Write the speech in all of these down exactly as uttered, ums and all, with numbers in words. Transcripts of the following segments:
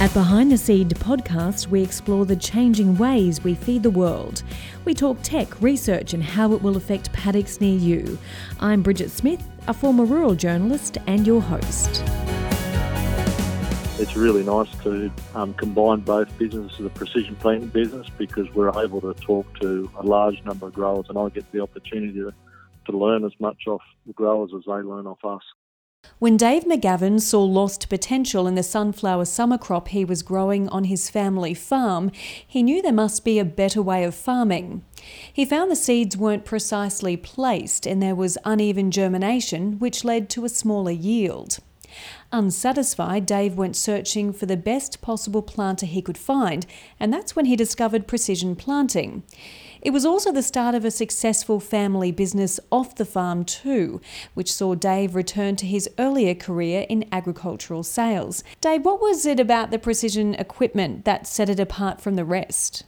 At Behind the Seed Podcast, we explore the changing ways we feed the world. We talk tech, research and how it will affect paddocks near you. I'm Bridget Smith, a former rural journalist and your host. It's really nice to um, combine both businesses, the precision planting business, because we're able to talk to a large number of growers and I get the opportunity to, to learn as much off the growers as they learn off us. When Dave McGavin saw lost potential in the sunflower summer crop he was growing on his family farm, he knew there must be a better way of farming. He found the seeds weren't precisely placed and there was uneven germination, which led to a smaller yield. Unsatisfied, Dave went searching for the best possible planter he could find, and that's when he discovered precision planting. It was also the start of a successful family business off the farm too, which saw Dave return to his earlier career in agricultural sales. Dave, what was it about the precision equipment that set it apart from the rest?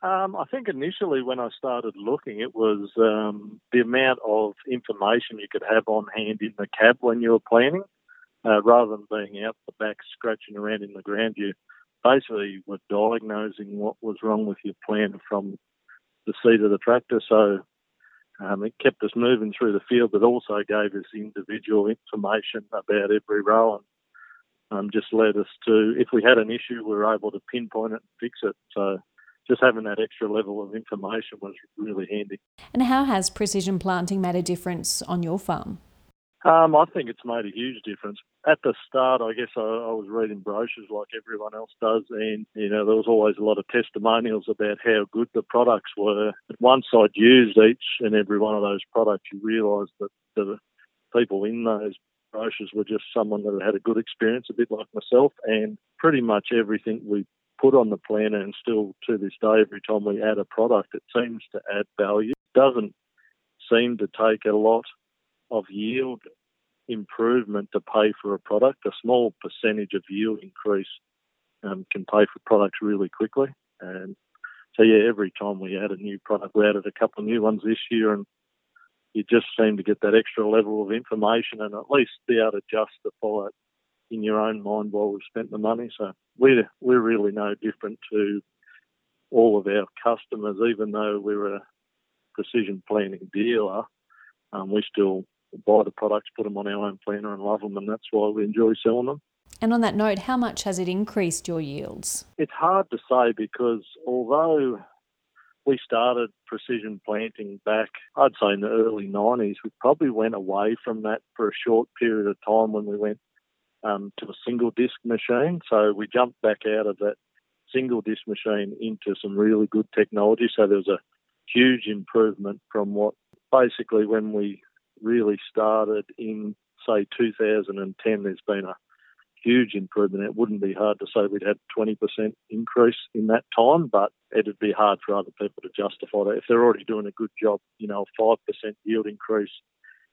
Um, I think initially when I started looking, it was um, the amount of information you could have on hand in the cab when you were planning. Uh, rather than being out the back scratching around in the ground, you basically were diagnosing what was wrong with your plant from the seat of the tractor. So um, it kept us moving through the field, but also gave us individual information about every row and um, just led us to, if we had an issue, we were able to pinpoint it and fix it. So just having that extra level of information was really handy. And how has precision planting made a difference on your farm? Um, I think it's made a huge difference. At the start, I guess I, I was reading brochures like everyone else does, and you know there was always a lot of testimonials about how good the products were. But once I'd used each and every one of those products, you realise that the people in those brochures were just someone that had a good experience, a bit like myself, and pretty much everything we put on the planter, and still to this day, every time we add a product, it seems to add value. It doesn't seem to take a lot of yield improvement to pay for a product. A small percentage of yield increase um, can pay for products really quickly. And so, yeah, every time we add a new product, we added a couple of new ones this year, and you just seem to get that extra level of information and at least be able to justify it in your own mind while we've spent the money. So we're, we're really no different to all of our customers, even though we're a precision planting dealer. Um, we still buy the products, put them on our own planter and love them, and that's why we enjoy selling them. And on that note, how much has it increased your yields? It's hard to say because although we started precision planting back, I'd say in the early nineties, we probably went away from that for a short period of time when we went um, to a single disc machine. So we jumped back out of that single disc machine into some really good technology. So there was a huge improvement from what basically when we really started in, say, two thousand ten, there's been a huge improvement. It wouldn't be hard to say we'd had twenty percent increase in that time, but it'd be hard for other people to justify that. If they're already doing a good job, you know, a five percent yield increase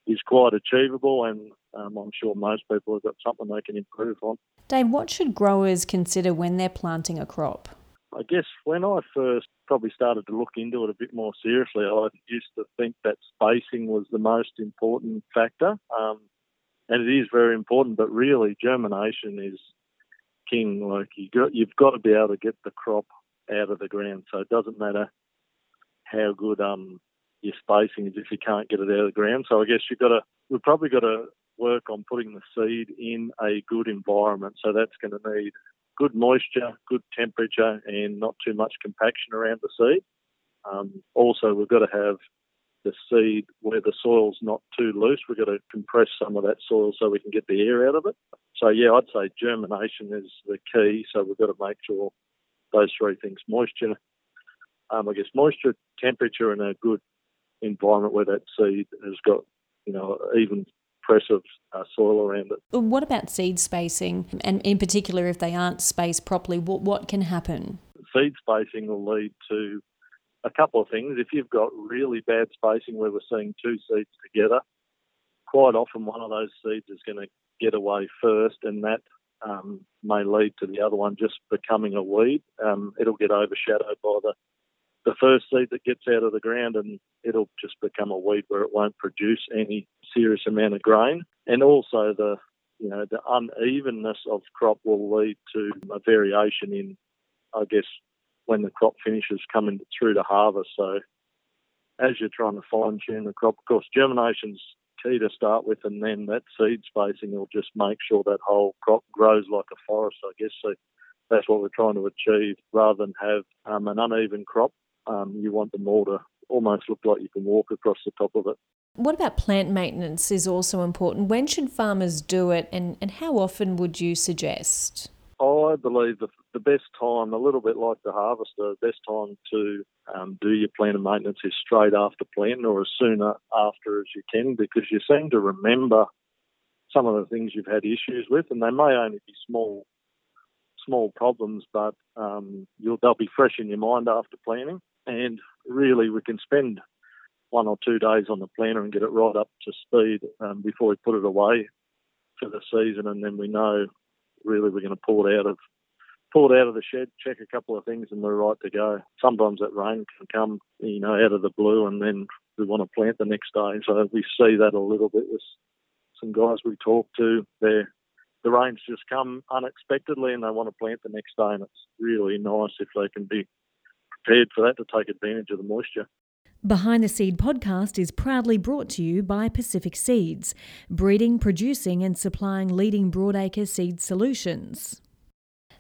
is quite achievable, and um, I'm sure most people have got something they can improve on. Dave, what should growers consider when they're planting a crop? I guess when I first probably started to look into it a bit more seriously, I used to think that spacing was the most important factor. Um, and it is very important, but really germination is king. Like you got, you've got to be able to get the crop out of the ground. So it doesn't matter how good um, your spacing is if you can't get it out of the ground. So I guess you've got to, we've probably got to work on putting the seed in a good environment. So that's going to need good moisture, good temperature, and not too much compaction around the seed. Um, also, we've got to have the seed where the soil's not too loose. We've got to compress some of that soil so we can get the air out of it. So, yeah, I'd say germination is the key. So we've got to make sure those three things, moisture, um, I guess moisture, temperature, and a good environment where that seed has got, you know, even of uh, soil around it. What about seed spacing? And in particular, if they aren't spaced properly, what, what can happen? Seed spacing will lead to a couple of things. If you've got really bad spacing where we're seeing two seeds together, quite often one of those seeds is going to get away first, and that um, may lead to the other one just becoming a weed. Um, it'll get overshadowed by the the first seed that gets out of the ground, and it'll just become a weed where it won't produce any serious amount of grain. And also the you know, the unevenness of crop will lead to a variation in, I guess, when the crop finishes coming through to harvest. So as you're trying to fine-tune the crop, of course, germination's key to start with, and then that seed spacing will just make sure that whole crop grows like a forest, I guess. So that's what we're trying to achieve. Rather than have um, an uneven crop, um, you want them all to almost look like you can walk across the top of it. What about plant maintenance is also important. When should farmers do it, and, and how often would you suggest? I believe the, the best time, a little bit like the harvester, the best time to um, do your plant and maintenance is straight after planting, or as soon after as you can, because you seem to remember some of the things you've had issues with, and they may only be small small problems, but um, you'll, they'll be fresh in your mind after planting. And really, we can spend one or two days on the planter and get it right up to speed um, before we put it away for the season, and then we know really we're going to pull it out of pull it out of the shed, check a couple of things, and we're right to go. Sometimes that rain can come, you know, out of the blue, and then we want to plant the next day. So we see that a little bit with some guys we talk to. They're, the rain's just come unexpectedly, and they want to plant the next day, and it's really nice if they can be prepared for that to take advantage of the moisture. Behind the Seed podcast is proudly brought to you by Pacific Seeds, breeding, producing and supplying leading broadacre seed solutions.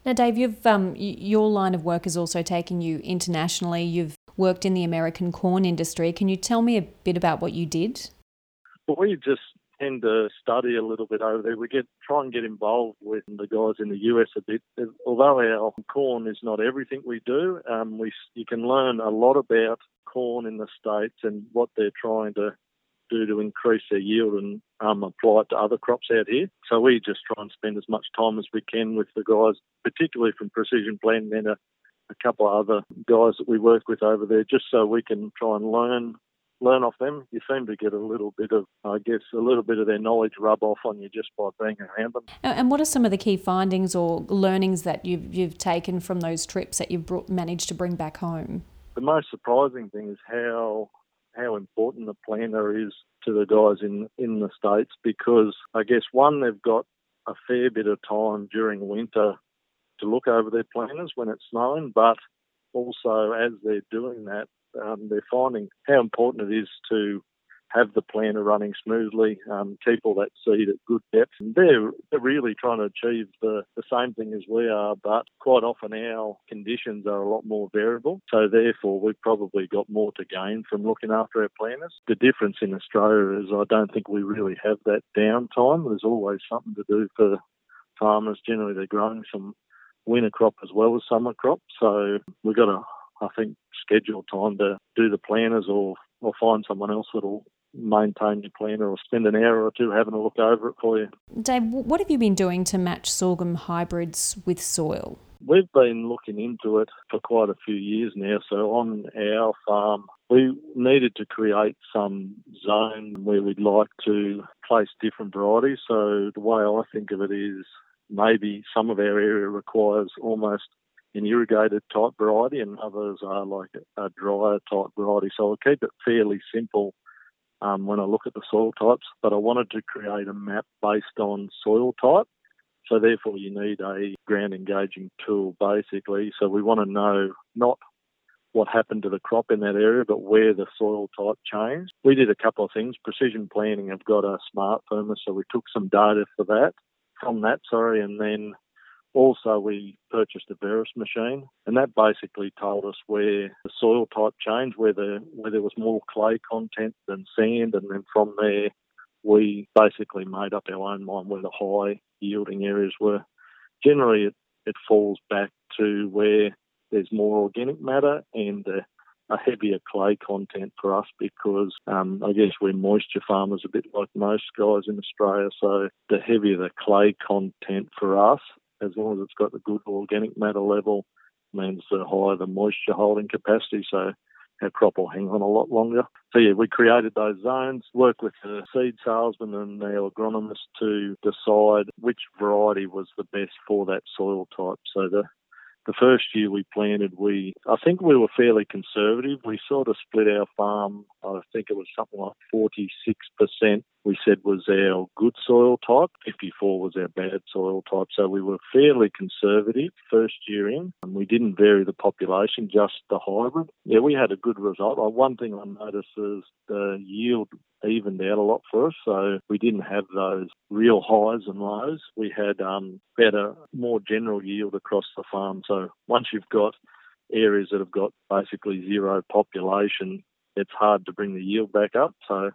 Now, Dave, you've, um, your line of work is also taking you internationally. You've worked in the American corn industry. Can you tell me a bit about what you did? Well, we just tend to study a little bit over there. We get try and get involved with the guys in the U S a bit. Although our corn is not everything we do, um, we you can learn a lot about corn in the States and what they're trying to do to increase their yield, and um, apply it to other crops out here. So we just try and spend as much time as we can with the guys, particularly from Precision Planting, and a, a couple of other guys that we work with over there, just so we can try and learn learn off them. You seem to get a little bit of, I guess, a little bit of their knowledge rub off on you just by being around them. And what are some of the key findings or learnings that you've, you've taken from those trips that you've brought, managed to bring back home? The most surprising thing is how how important the planter is to the guys in, in the States, because I guess, one, they've got a fair bit of time during winter to look over their planters when it's snowing, but also as they're doing that, um, they're finding how important it is to have the planter running smoothly, um, keep all that seed at good depth. And they're, they're really trying to achieve the, the same thing as we are, but quite often our conditions are a lot more variable. So therefore, we've probably got more to gain from looking after our planters. The difference in Australia is I don't think we really have that downtime. There's always something to do for farmers. Generally, they're growing some winter crop as well as summer crop. So we've got to, I think, schedule time to do the planters, or, or find someone else that'll maintain your planter, or spend an hour or two having a look over it for you. Dave, what have you been doing to match sorghum hybrids with soil? We've been looking into it for quite a few years now. So on our farm, we needed to create some zone where we'd like to place different varieties. So the way I think of it is, maybe some of our area requires almost an irrigated type variety, and others are like a drier type variety. So I'll keep it fairly simple Um, when I look at the soil types, but I wanted to create a map based on soil type. So therefore you need a ground engaging tool, basically. So we want to know not what happened to the crop in that area, but where the soil type changed. We did a couple of things. Precision Planting have got a smart firmer, so we took some data for that, from that, sorry, and then also we purchased a Veris machine, and that basically told us where the soil type changed, where, the, where there was more clay content than sand, and then from there we basically made up our own mind where the high yielding areas were. Generally it, it falls back to where there's more organic matter and uh, a heavier clay content for us, because um, I guess we're moisture farmers a bit like most guys in Australia, so the heavier the clay content for us, as long as it's got the good organic matter level, means the higher the moisture holding capacity, so our crop will hang on a lot longer. So yeah, we created those zones, worked with the seed salesman and the agronomist to decide which variety was the best for that soil type. So the the first year we planted, we I think we were fairly conservative. We sort of split our farm. I think it was something like forty-six percent we said was our good soil type, fifty-four was our bad soil type. So we were fairly conservative first year in, and we didn't vary the population, just the hybrid. Yeah, we had a good result. One thing I noticed is the yield evened out a lot for us, so we didn't have those real highs and lows. We had um, better, more general yield across the farm. So once you've got areas that have got basically zero population, it's hard to bring the yield back up. So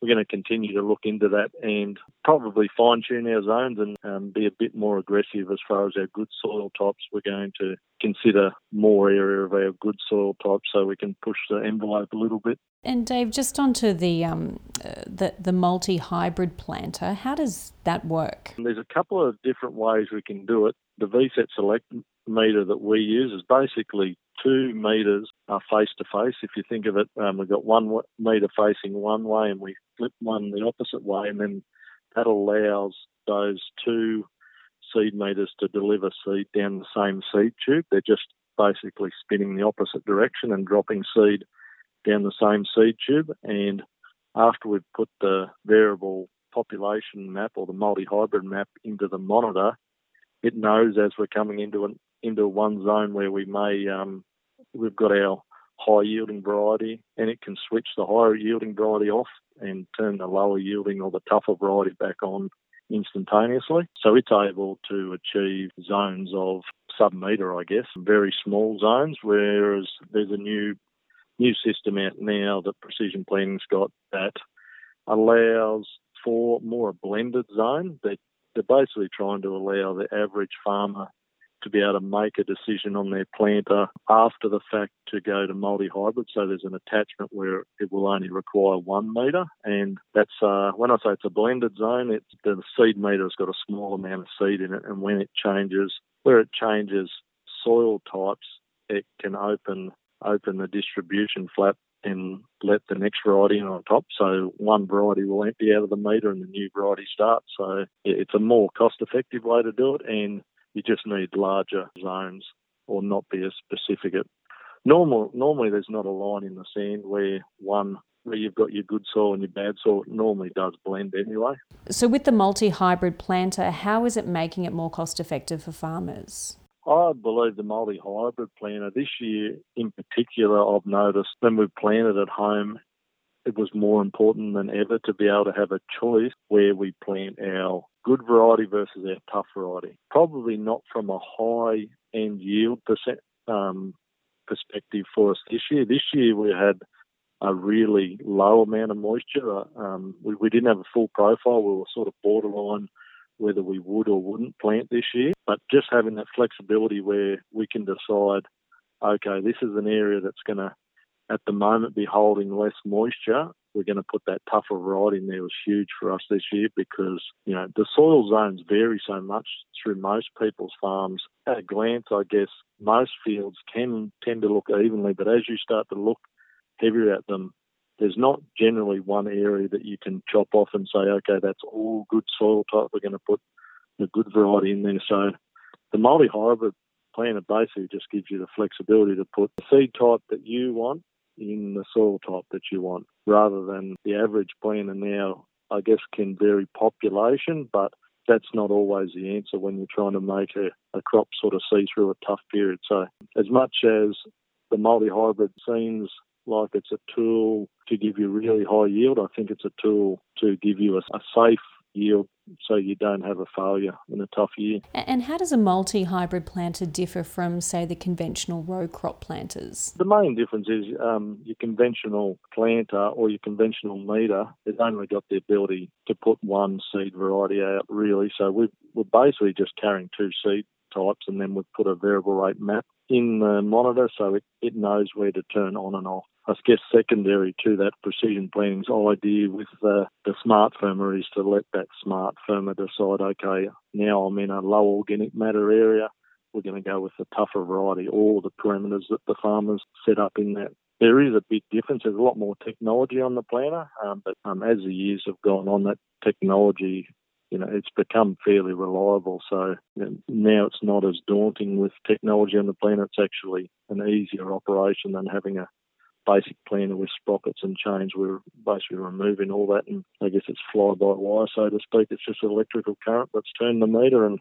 we're going to continue to look into that and probably fine-tune our zones and um, be a bit more aggressive as far as our good soil types. We're going to consider more area of our good soil types so we can push the envelope a little bit. And Dave, just onto the um, uh, the, the multi-hybrid planter, how does that work? There's a couple of different ways we can do it. The V-set select meter that we use is basically two meters are face-to-face. If you think of it, um, we've got one w- meter facing one way and we flip one the opposite way, and then that allows those two seed meters to deliver seed down the same seed tube. They're just basically spinning the opposite direction and dropping seed down the same seed tube. And after we've put the variable population map or the multi-hybrid map into the monitor, it knows as we're coming into an into one zone where we may um, we've got our high yielding variety, and it can switch the higher yielding variety off and turn the lower yielding or the tougher variety back on instantaneously. So it's able to achieve zones of sub meter, I guess, very small zones. Whereas there's a new new system out now that Precision Planting's got that allows for more a blended zone. That they're basically trying to allow the average farmer to be able to make a decision on their planter after the fact to go to multi-hybrid. So there's an attachment where it will only require one metre. And that's, uh, when I say it's a blended zone, it's the seed metre has got a small amount of seed in it. And when it changes, where it changes soil types, it can open open the distribution flap and let the next variety in on top. So one variety will empty out of the metre and the new variety starts. So it's a more cost-effective way to do it, and you just need larger zones or not be as specific. Normal, normally there's not a line in the sand where one where you've got your good soil and your bad soil. It normally does blend anyway. So with the multi-hybrid planter, how is it making it more cost-effective for farmers? I believe the multi-hybrid planter this year in particular, I've noticed when we've planted at home, it was more important than ever to be able to have a choice where we plant our good variety versus our tough variety. Probably not from a high-end yield percent, um, perspective for us this year. This year we had a really low amount of moisture. Um, we, we didn't have a full profile. We were sort of borderline whether we would or wouldn't plant this year. But just having that flexibility where we can decide, okay, this is an area that's going to at the moment be holding less moisture, we're going to put that tougher variety in there was huge for us this year because, you know, the soil zones vary so much through most people's farms. At a glance, I guess, most fields can tend to look evenly, but as you start to look heavier at them, there's not generally one area that you can chop off and say, okay, that's all good soil type. We're going to put a good variety in there. So the multi-hybrid planter basically just gives you the flexibility to put the seed type that you want in the soil type that you want, rather than the average planter now, I guess, can vary population, but that's not always the answer when you're trying to make a, a crop sort of see through a tough period. So as much as the multi-hybrid seems like it's a tool to give you really high yield, I think it's a tool to give you a, a safe yield so you don't have a failure in a tough year. And how does a multi-hybrid planter differ from, say, the conventional row crop planters? The main difference is um, your conventional planter or your conventional meter has only got the ability to put one seed variety out, really. So we've, we're basically just carrying two seed types, and then we've put a variable rate map in the monitor so it, it knows where to turn on and off. I guess secondary to that, Precision Planting's idea with the, the smart firmer is to let that smart firmer decide, okay, now I'm in a low organic matter area, we're going to go with the tougher variety or the parameters that the farmers set up in that. There is a big difference. There's a lot more technology on the planter, um, but um, as the years have gone on, that technology, you know, it's become fairly reliable. So you know, now it's not as daunting with technology on the planter. It's actually an easier operation than having a basic planter with sprockets and chains. We're basically removing all that, and I guess it's fly-by-wire, so to speak. It's just electrical current that's turned the meter, and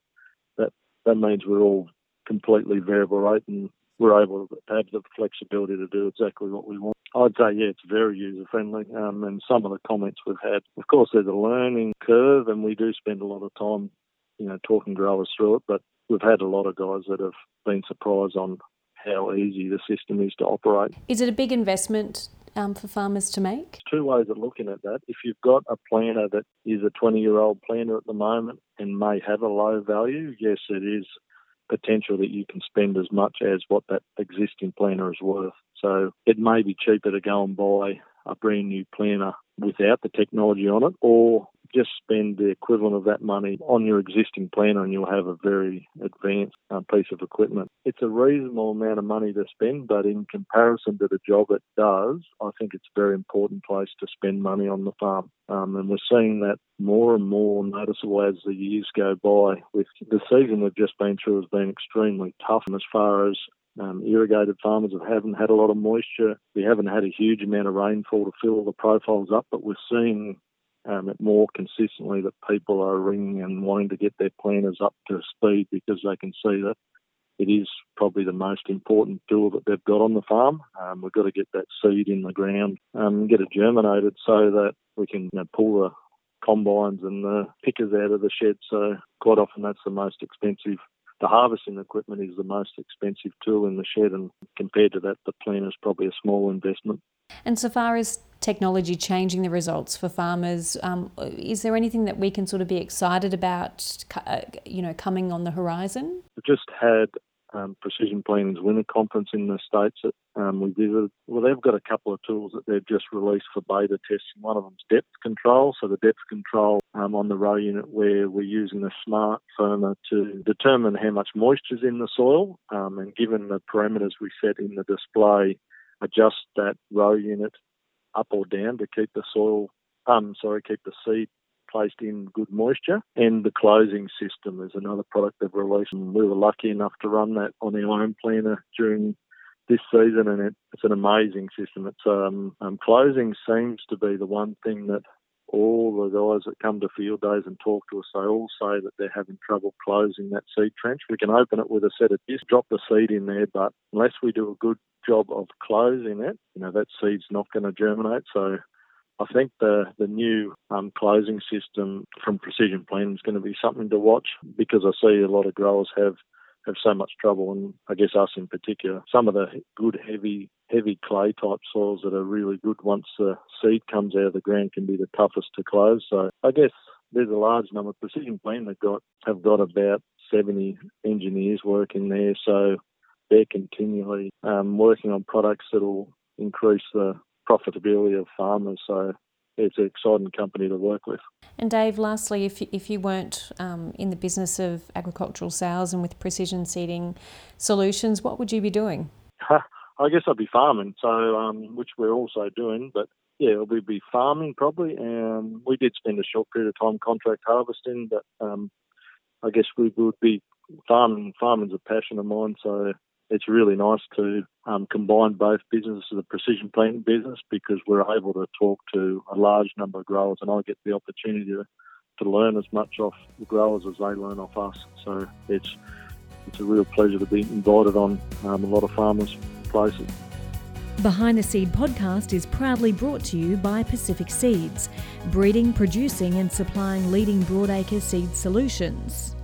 that, that means we're all completely variable rate, and we're able to have the flexibility to do exactly what we want. I'd say, yeah, it's very user-friendly, um, and some of the comments we've had, of course, there's a learning curve, and we do spend a lot of time, you know, talking growers through it, but we've had a lot of guys that have been surprised on how easy the system is to operate. Is it a big investment um, for farmers to make? Two ways of looking at that. If you've got a planter that is a twenty-year-old planter at the moment and may have a low value, yes, it is potential that you can spend as much as what that existing planter is worth. So it may be cheaper to go and buy a brand new planter without the technology on it, or just spend the equivalent of that money on your existing planter and you'll have a very advanced uh, piece of equipment. It's a reasonable amount of money to spend, but in comparison to the job it does, I think it's a very important place to spend money on the farm. Um, and we're seeing that more and more noticeable as the years go by. With the season we've just been through has been extremely tough, and as far as Um, irrigated farmers that haven't had a lot of moisture. We haven't had a huge amount of rainfall to fill the profiles up, but we're seeing um, it more consistently that people are ringing and wanting to get their planters up to speed because they can see that it is probably the most important tool that they've got on the farm. Um, we've got to get that seed in the ground um, and get it germinated so that we can, you know, pull the combines and the pickers out of the shed. So quite often that's the most expensive. The harvesting equipment is the most expensive tool in the shed, and compared to that, the planter is probably a small investment. And so far as technology changing the results for farmers, um, is there anything that we can sort of be excited about, you know, coming on the horizon? We just had um, Precision Planting's winter conference in the States that um, we visited. Well, they've got a couple of tools that they've just released for beta testing. One of them's depth control, so the depth control Um, on the row unit where we're using a smart firmer to determine how much moisture is in the soil um, and given the parameters we set in the display, adjust that row unit up or down to keep the soil, um, sorry, keep the seed placed in good moisture. And the closing system is another product they've released, and we were lucky enough to run that on our own planter during this season, and it, it's an amazing system. It's um, um, closing seems to be the one thing that all the guys that come to field days and talk to us, they all say that they're having trouble closing that seed trench. We can open it with a set of discs, drop the seed in there, but unless we do a good job of closing it, you know, that seed's not going to germinate. So I think the, the new um, closing system from Precision Planting is going to be something to watch, because I see a lot of growers have, have so much trouble, and I guess us in particular. Some of the good heavy heavy clay type soils that are really good once the seed comes out of the ground can be the toughest to close. So I guess there's a large number. Precision Planting have got, have got about seventy engineers working there, so they're continually um, working on products that will increase the profitability of farmers. So it's an exciting company to work with. And Dave, lastly, if you, if you weren't um, in the business of agricultural sales and with precision seeding solutions, what would you be doing? I guess I'd be farming, so um, which we're also doing. But yeah, we'd be farming probably. Um, we did spend a short period of time contract harvesting, but um, I guess we would be farming. Farming's a passion of mine, so it's really nice to um, combine both businesses, the Precision Planting business, because we're able to talk to a large number of growers, and I get the opportunity to, to learn as much off the growers as they learn off us. So it's it's a real pleasure to be invited on um, a lot of farmers' places. Behind the Seed podcast is proudly brought to you by Pacific Seeds, breeding, producing and supplying leading broadacre seed solutions.